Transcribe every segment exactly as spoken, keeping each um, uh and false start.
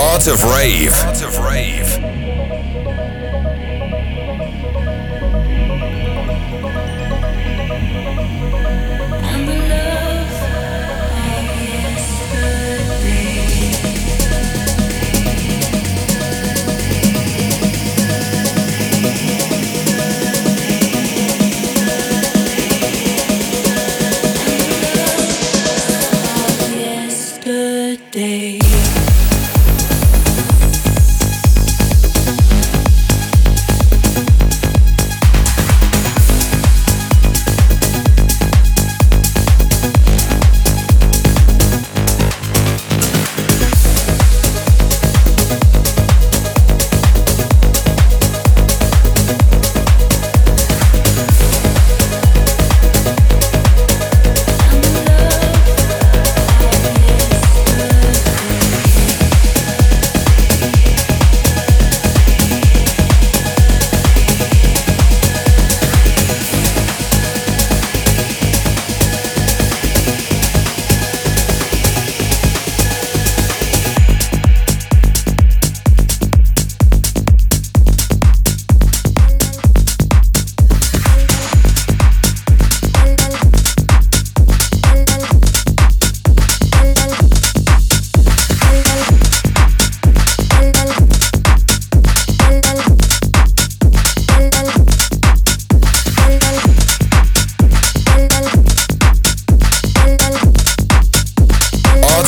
Art of Rave. Art of Rave. Yesterday.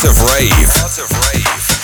Art of Rave. Art of Rave.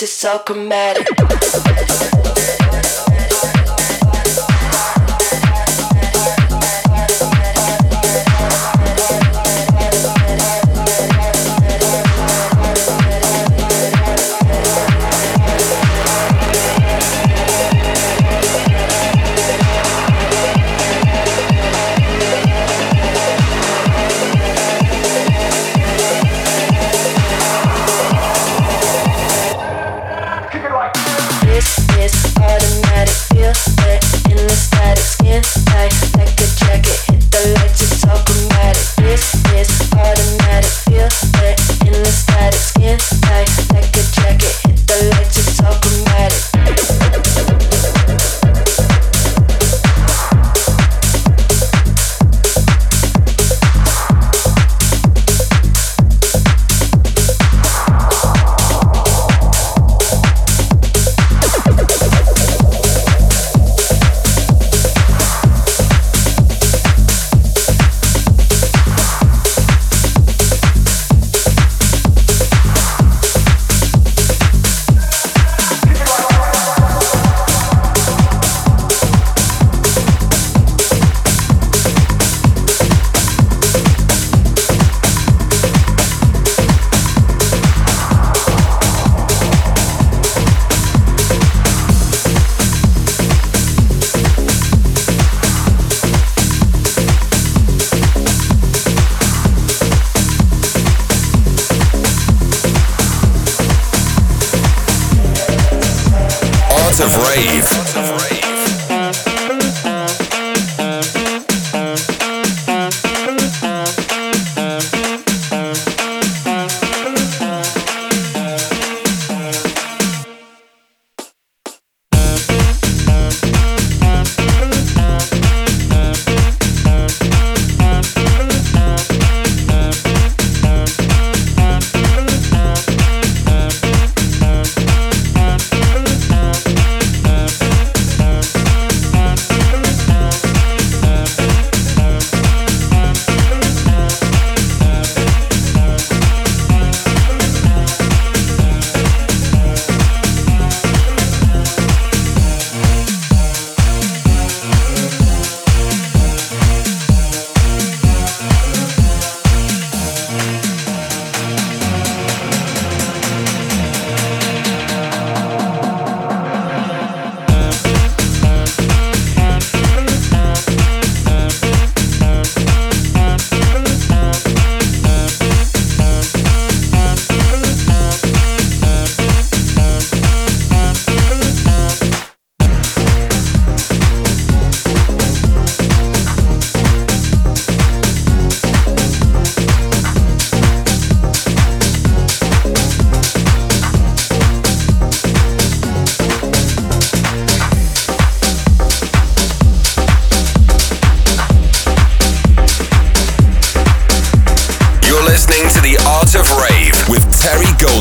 It's all chromatic. This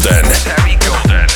Golden. Terry Golden.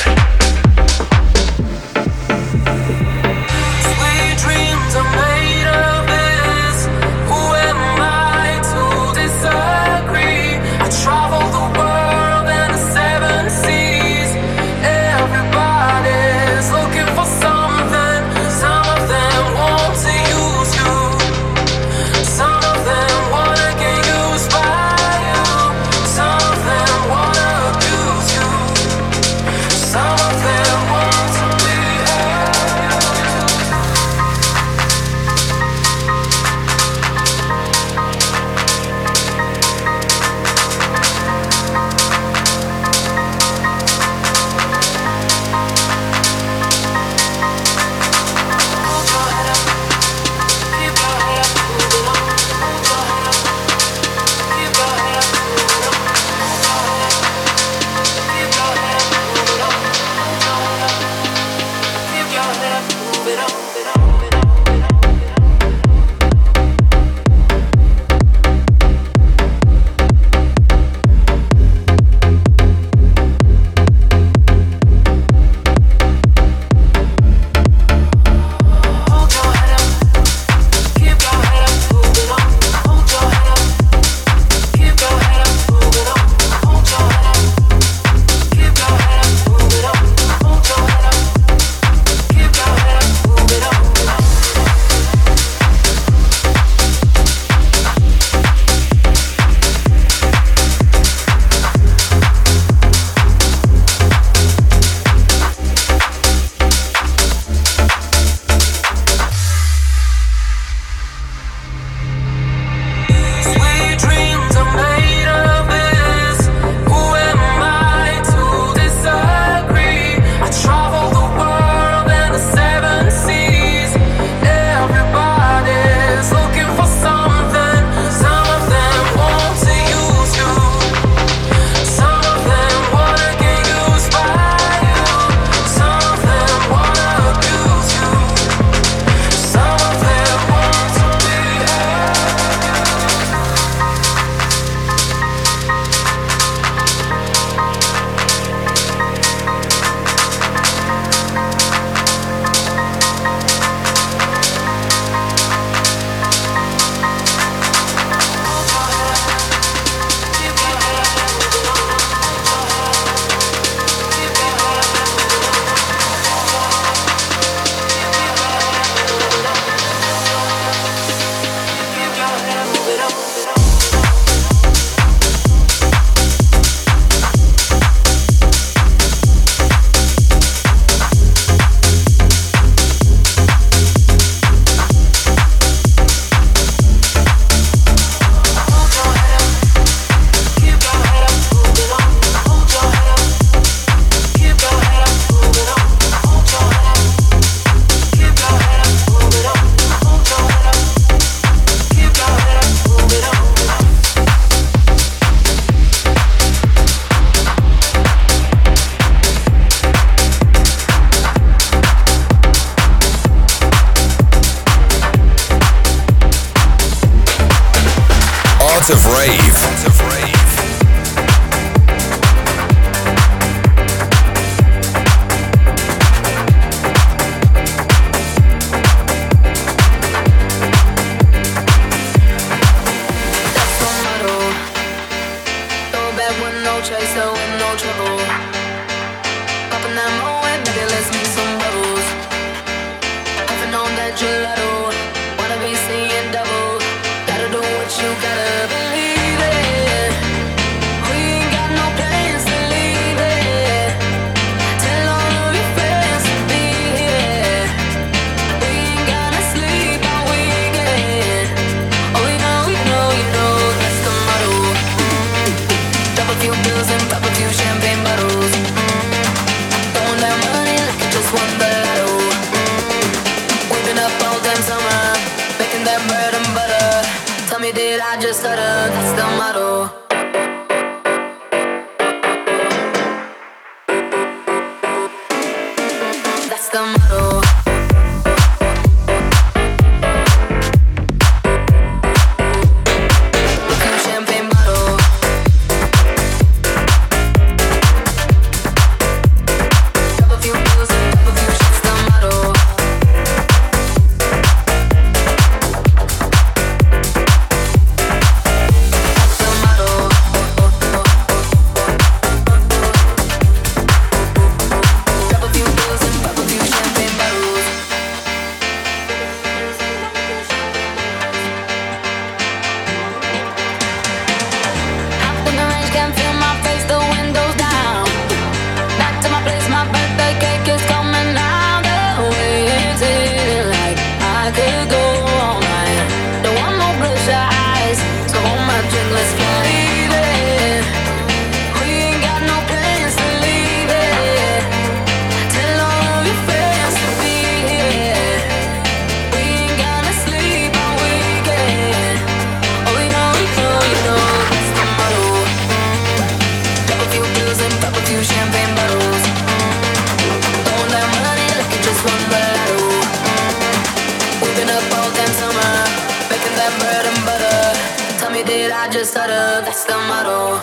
that bread and butter. Tell me, did I just stutter? That's the motto.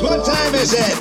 What time is it?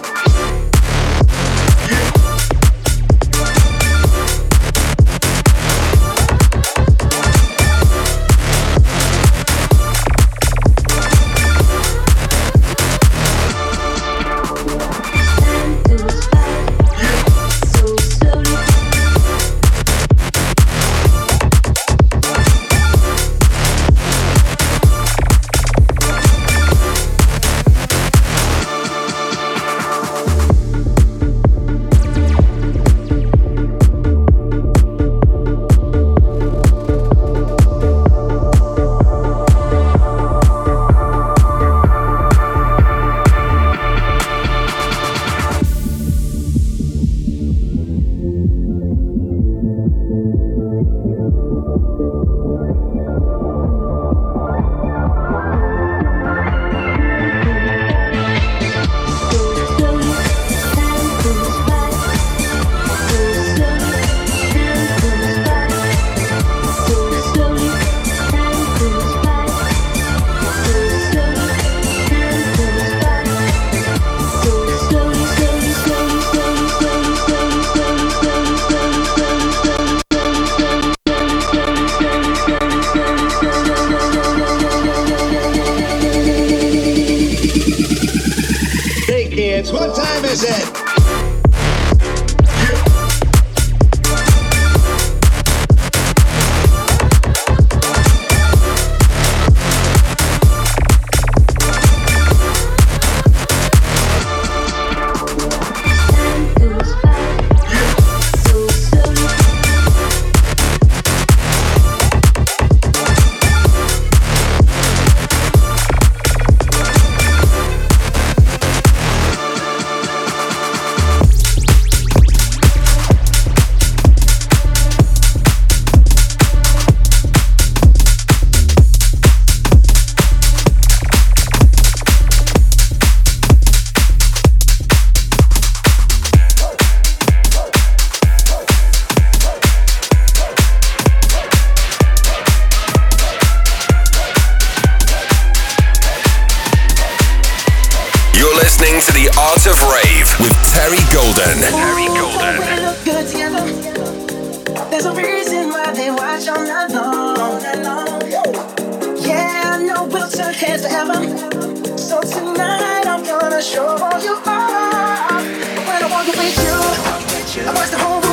Show you all. When I walk with you, I watch the whole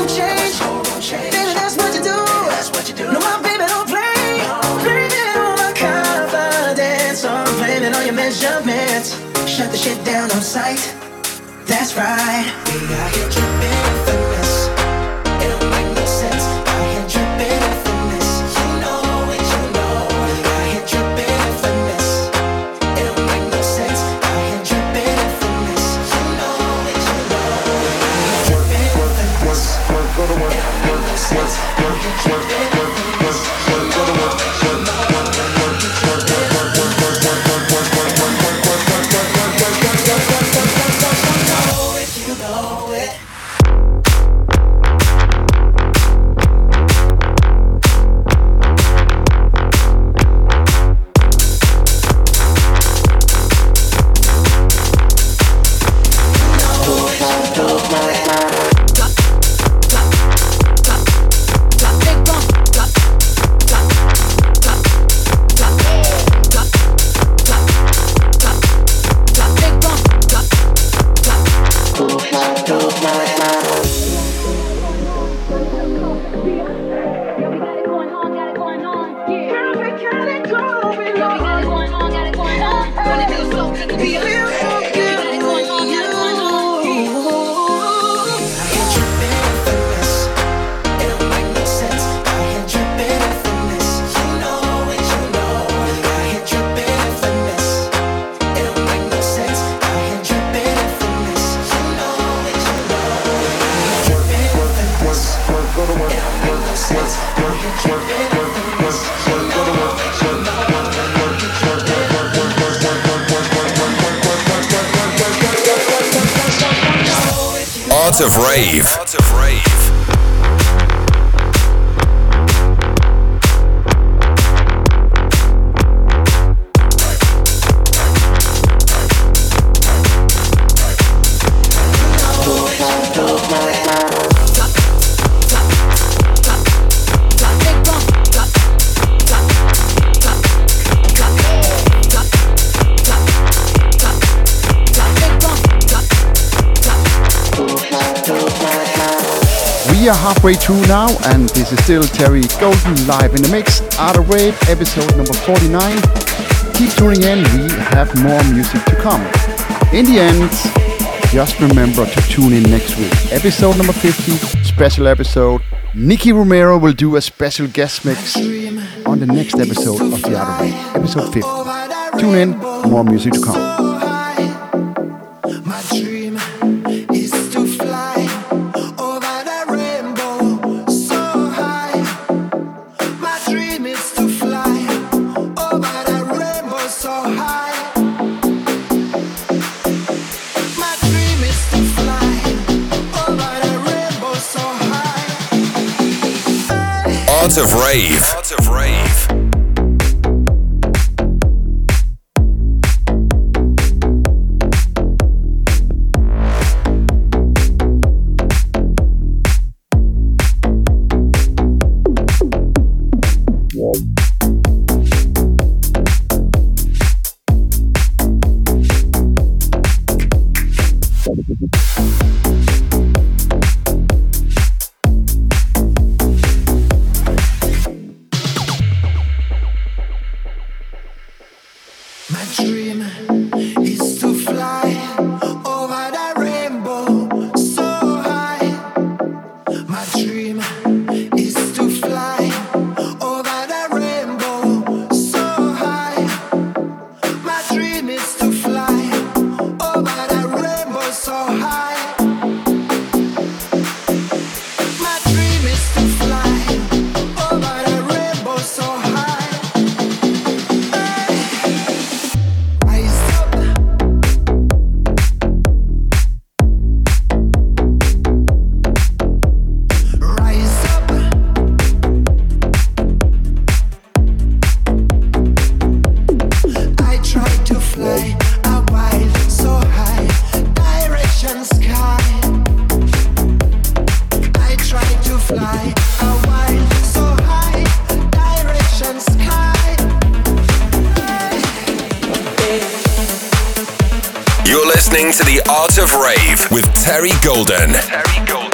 shit down on sight. That's right. We out here dripping in finesse. It don't make no sense. Out here dripping in finesse. You know it, you know. We out here dripping in finesse. It don't make no sense. Out here dripping in finesse. You know it, you know. We out here dripping in finesse. It don't make no sense. Out here dripping in finesse. You know it, you know. Art of Rave. Art of Rave. We are halfway through now, and this is still Terry Golden live in the mix. Art of Rave, episode number forty-nine. Keep tuning in, we have more music to come. In the end, just remember to tune in next week. Episode number fifty, special episode. Nicky Romero will do a special guest mix on the next episode of the Art of Rave, episode fifty. Tune in, more music to come. Art of Rave. Art of Rave. Terry Golden. Terry Golden.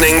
listening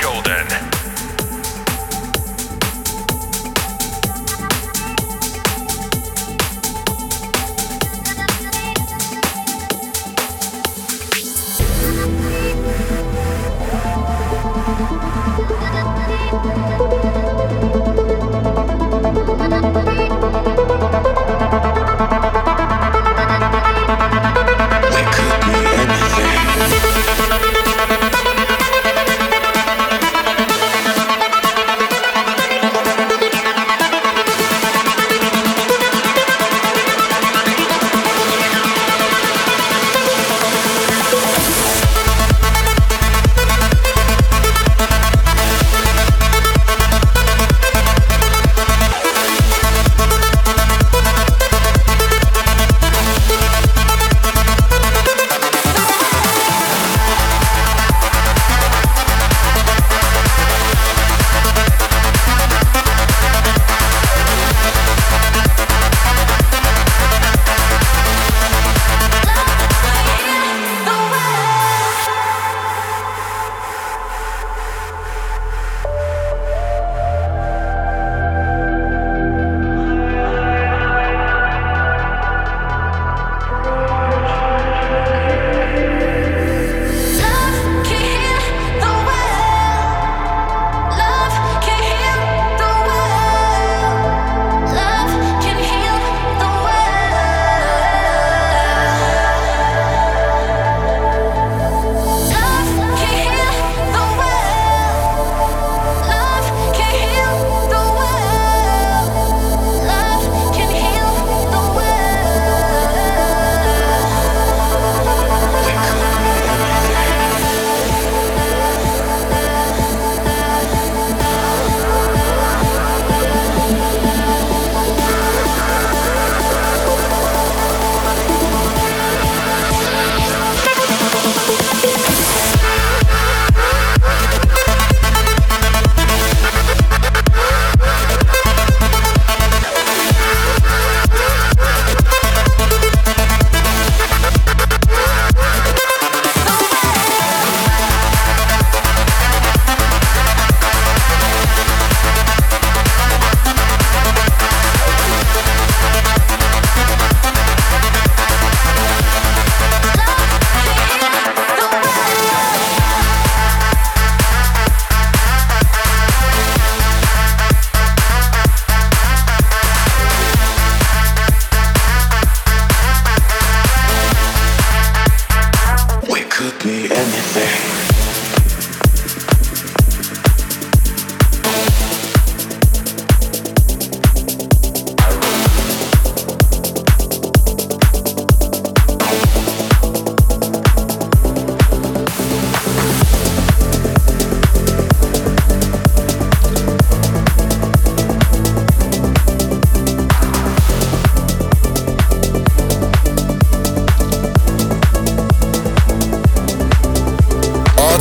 Golden.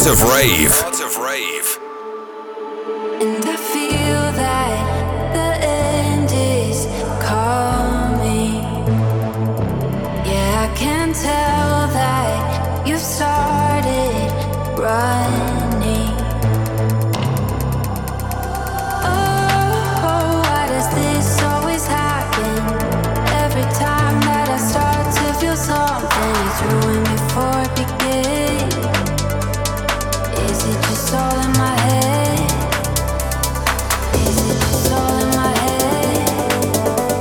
Of rave. Art of rave. And I feel that the end is coming. Yeah, I can tell that you've started running. Oh, oh, why does this always happen? Every time that I start to feel something, it's ruined before it begins. It's just all in my head. Is it just all in my head? Is it just all in my head?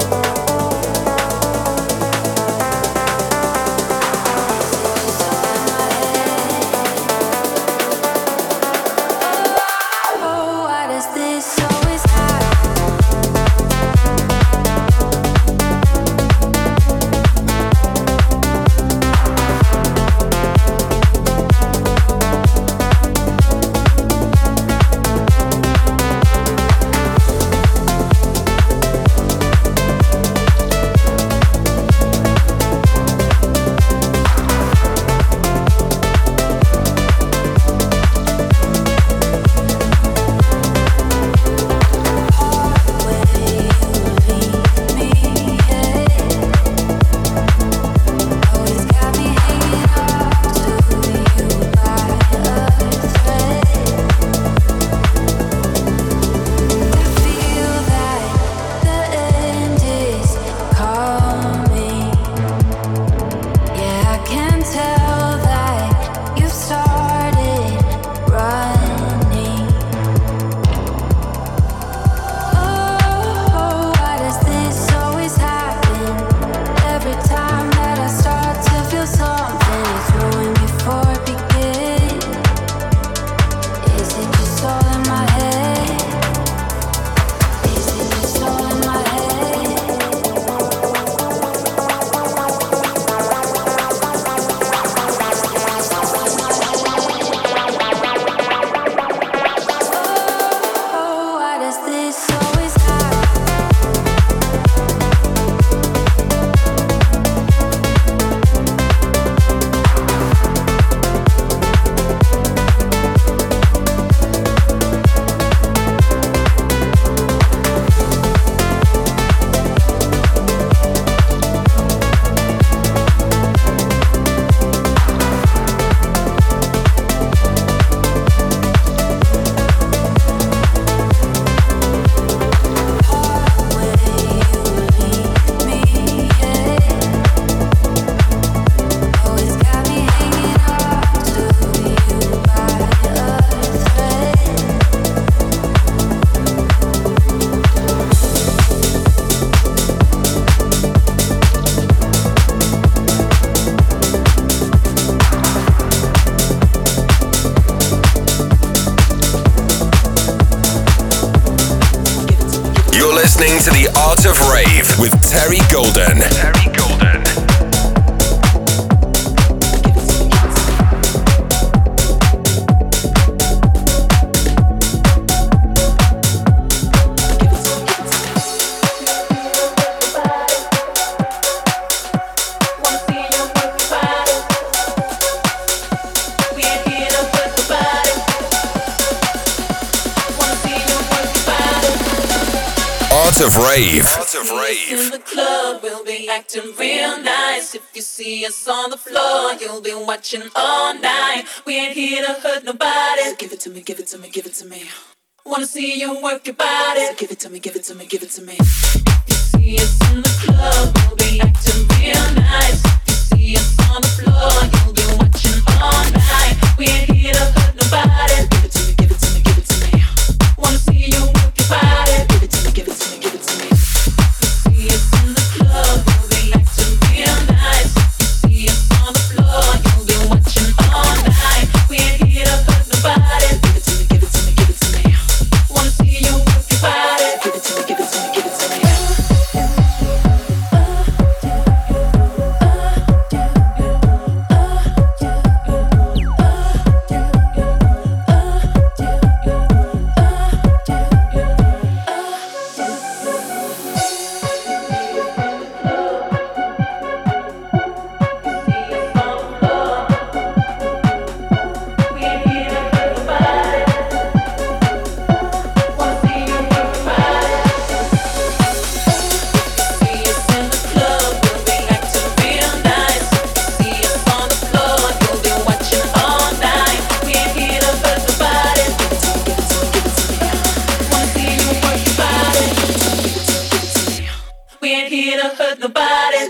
Oh, oh, why does this always happen? listening to The Art of Rave with Terry Golden. Terry Golden. Of rave. In the club, we'll be acting real nice. If you see us on the floor, you'll be watching all night. We ain't here to hurt nobody. So give it to me, give it to me, give it to me. Wanna see you work your body. So give it to me, give it to me, give it to me. If you see us in the club, we'll be acting real nice. If you see us on the floor, you'll be watching all night. We ain't here to hurt nobody. So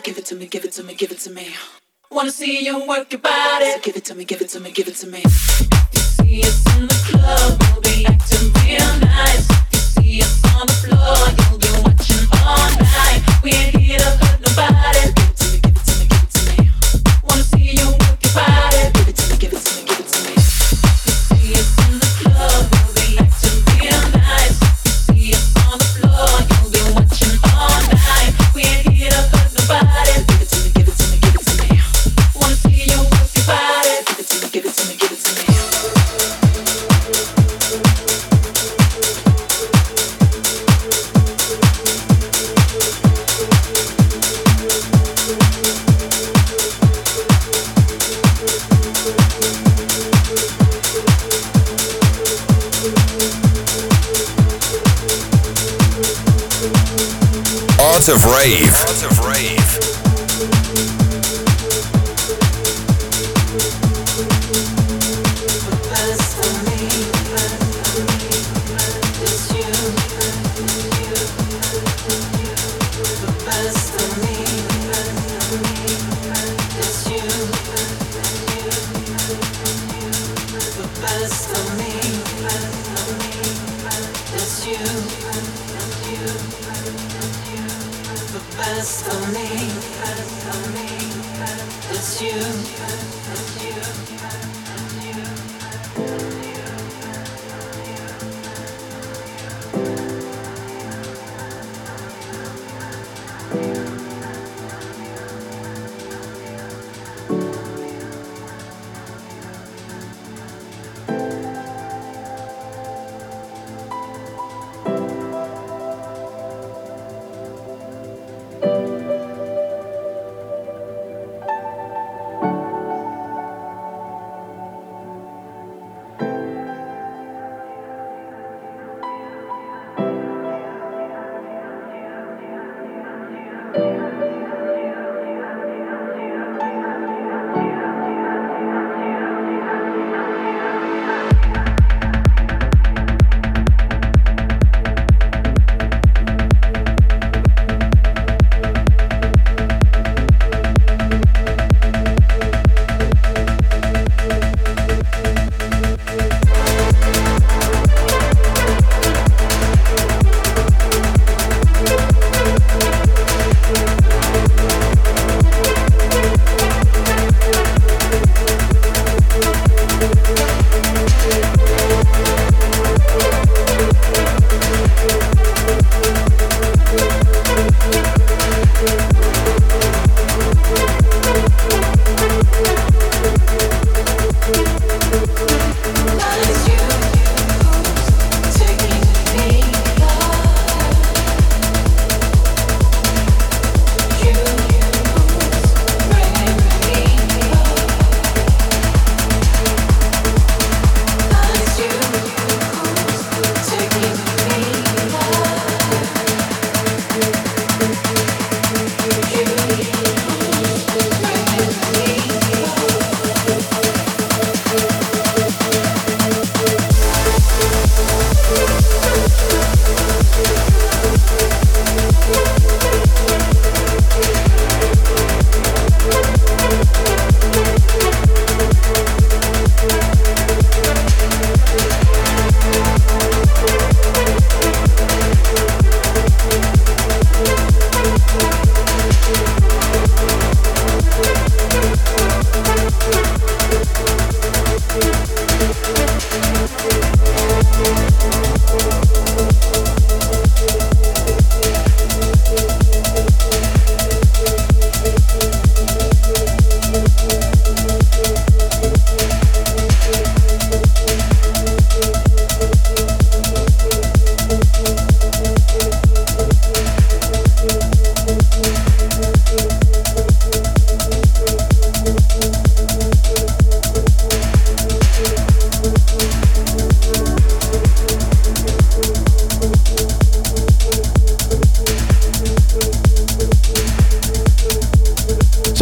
give it to me, give it to me, give it to me. Wanna see you work your body. Give it to me, give it to me. Of rave. Of rave.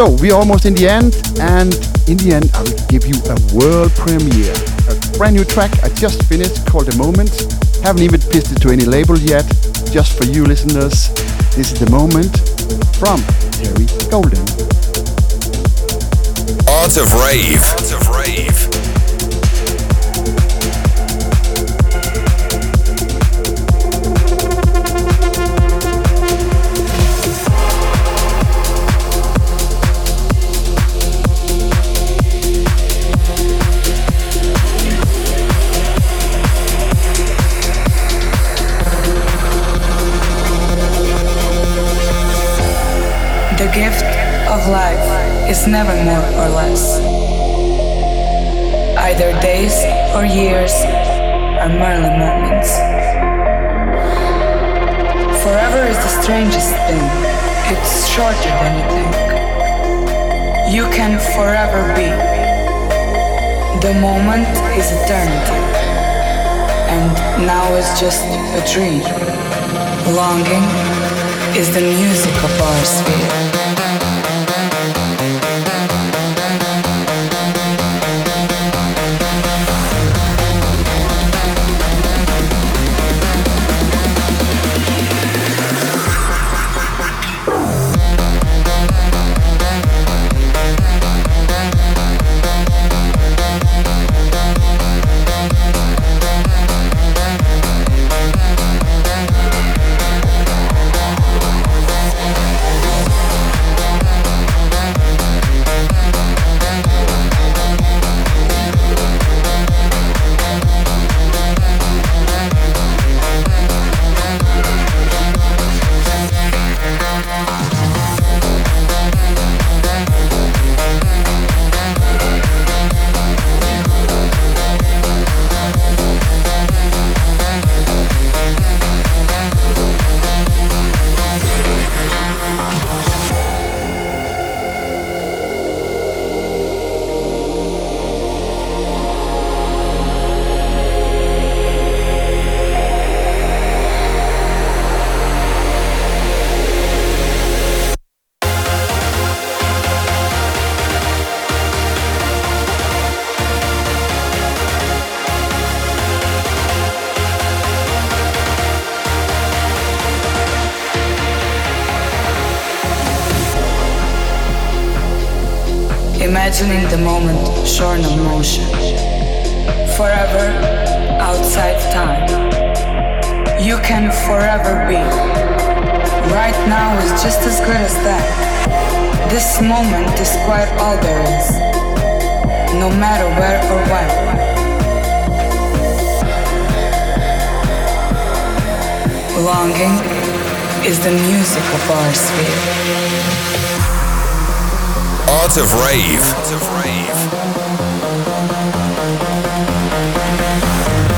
So we're almost in the end, and in the end I will give you a world premiere. A brand new track I just finished called The Moment. Haven't even pissed it to any label yet, just for you listeners. This is The Moment from Terry Golden. Art of Rave. Art of Rave. The gift of life is never more or less. Either days or years are merely moments. Forever is the strangest thing. It's shorter than you think. You can forever be. The moment is eternity. And now is just a dream. Longing is the music of our sphere. Imagining the moment shorn of motion, forever outside time. You can forever be. Right now is just as good as that. This moment is quite all there is, no matter where or when. Longing is the music of our sphere. Art of Rave. Art of Rave. We'll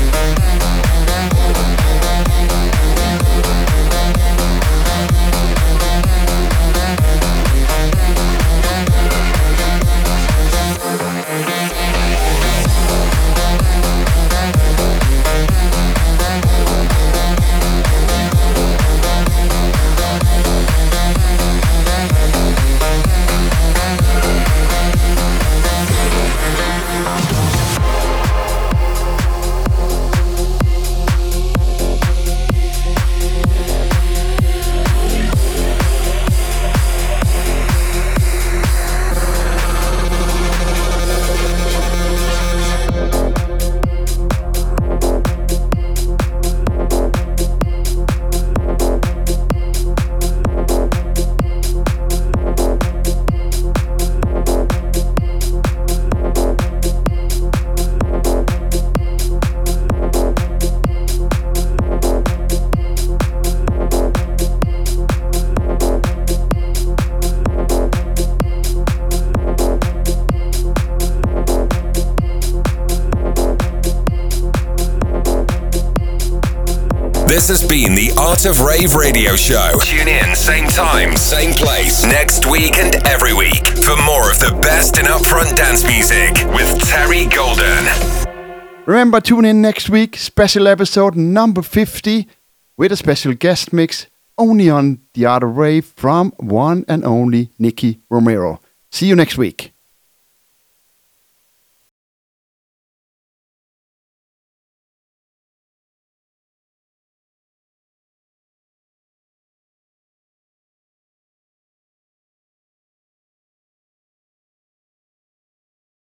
be right back. This has been the Art of Rave radio show. Tune in, same time, same place, next week and every week for more of the best in upfront dance music with Terry Golden. Remember, tune in next week, special episode number fifty with a special guest mix only on the Art of Rave from one and only Nicky Romero. See you next week.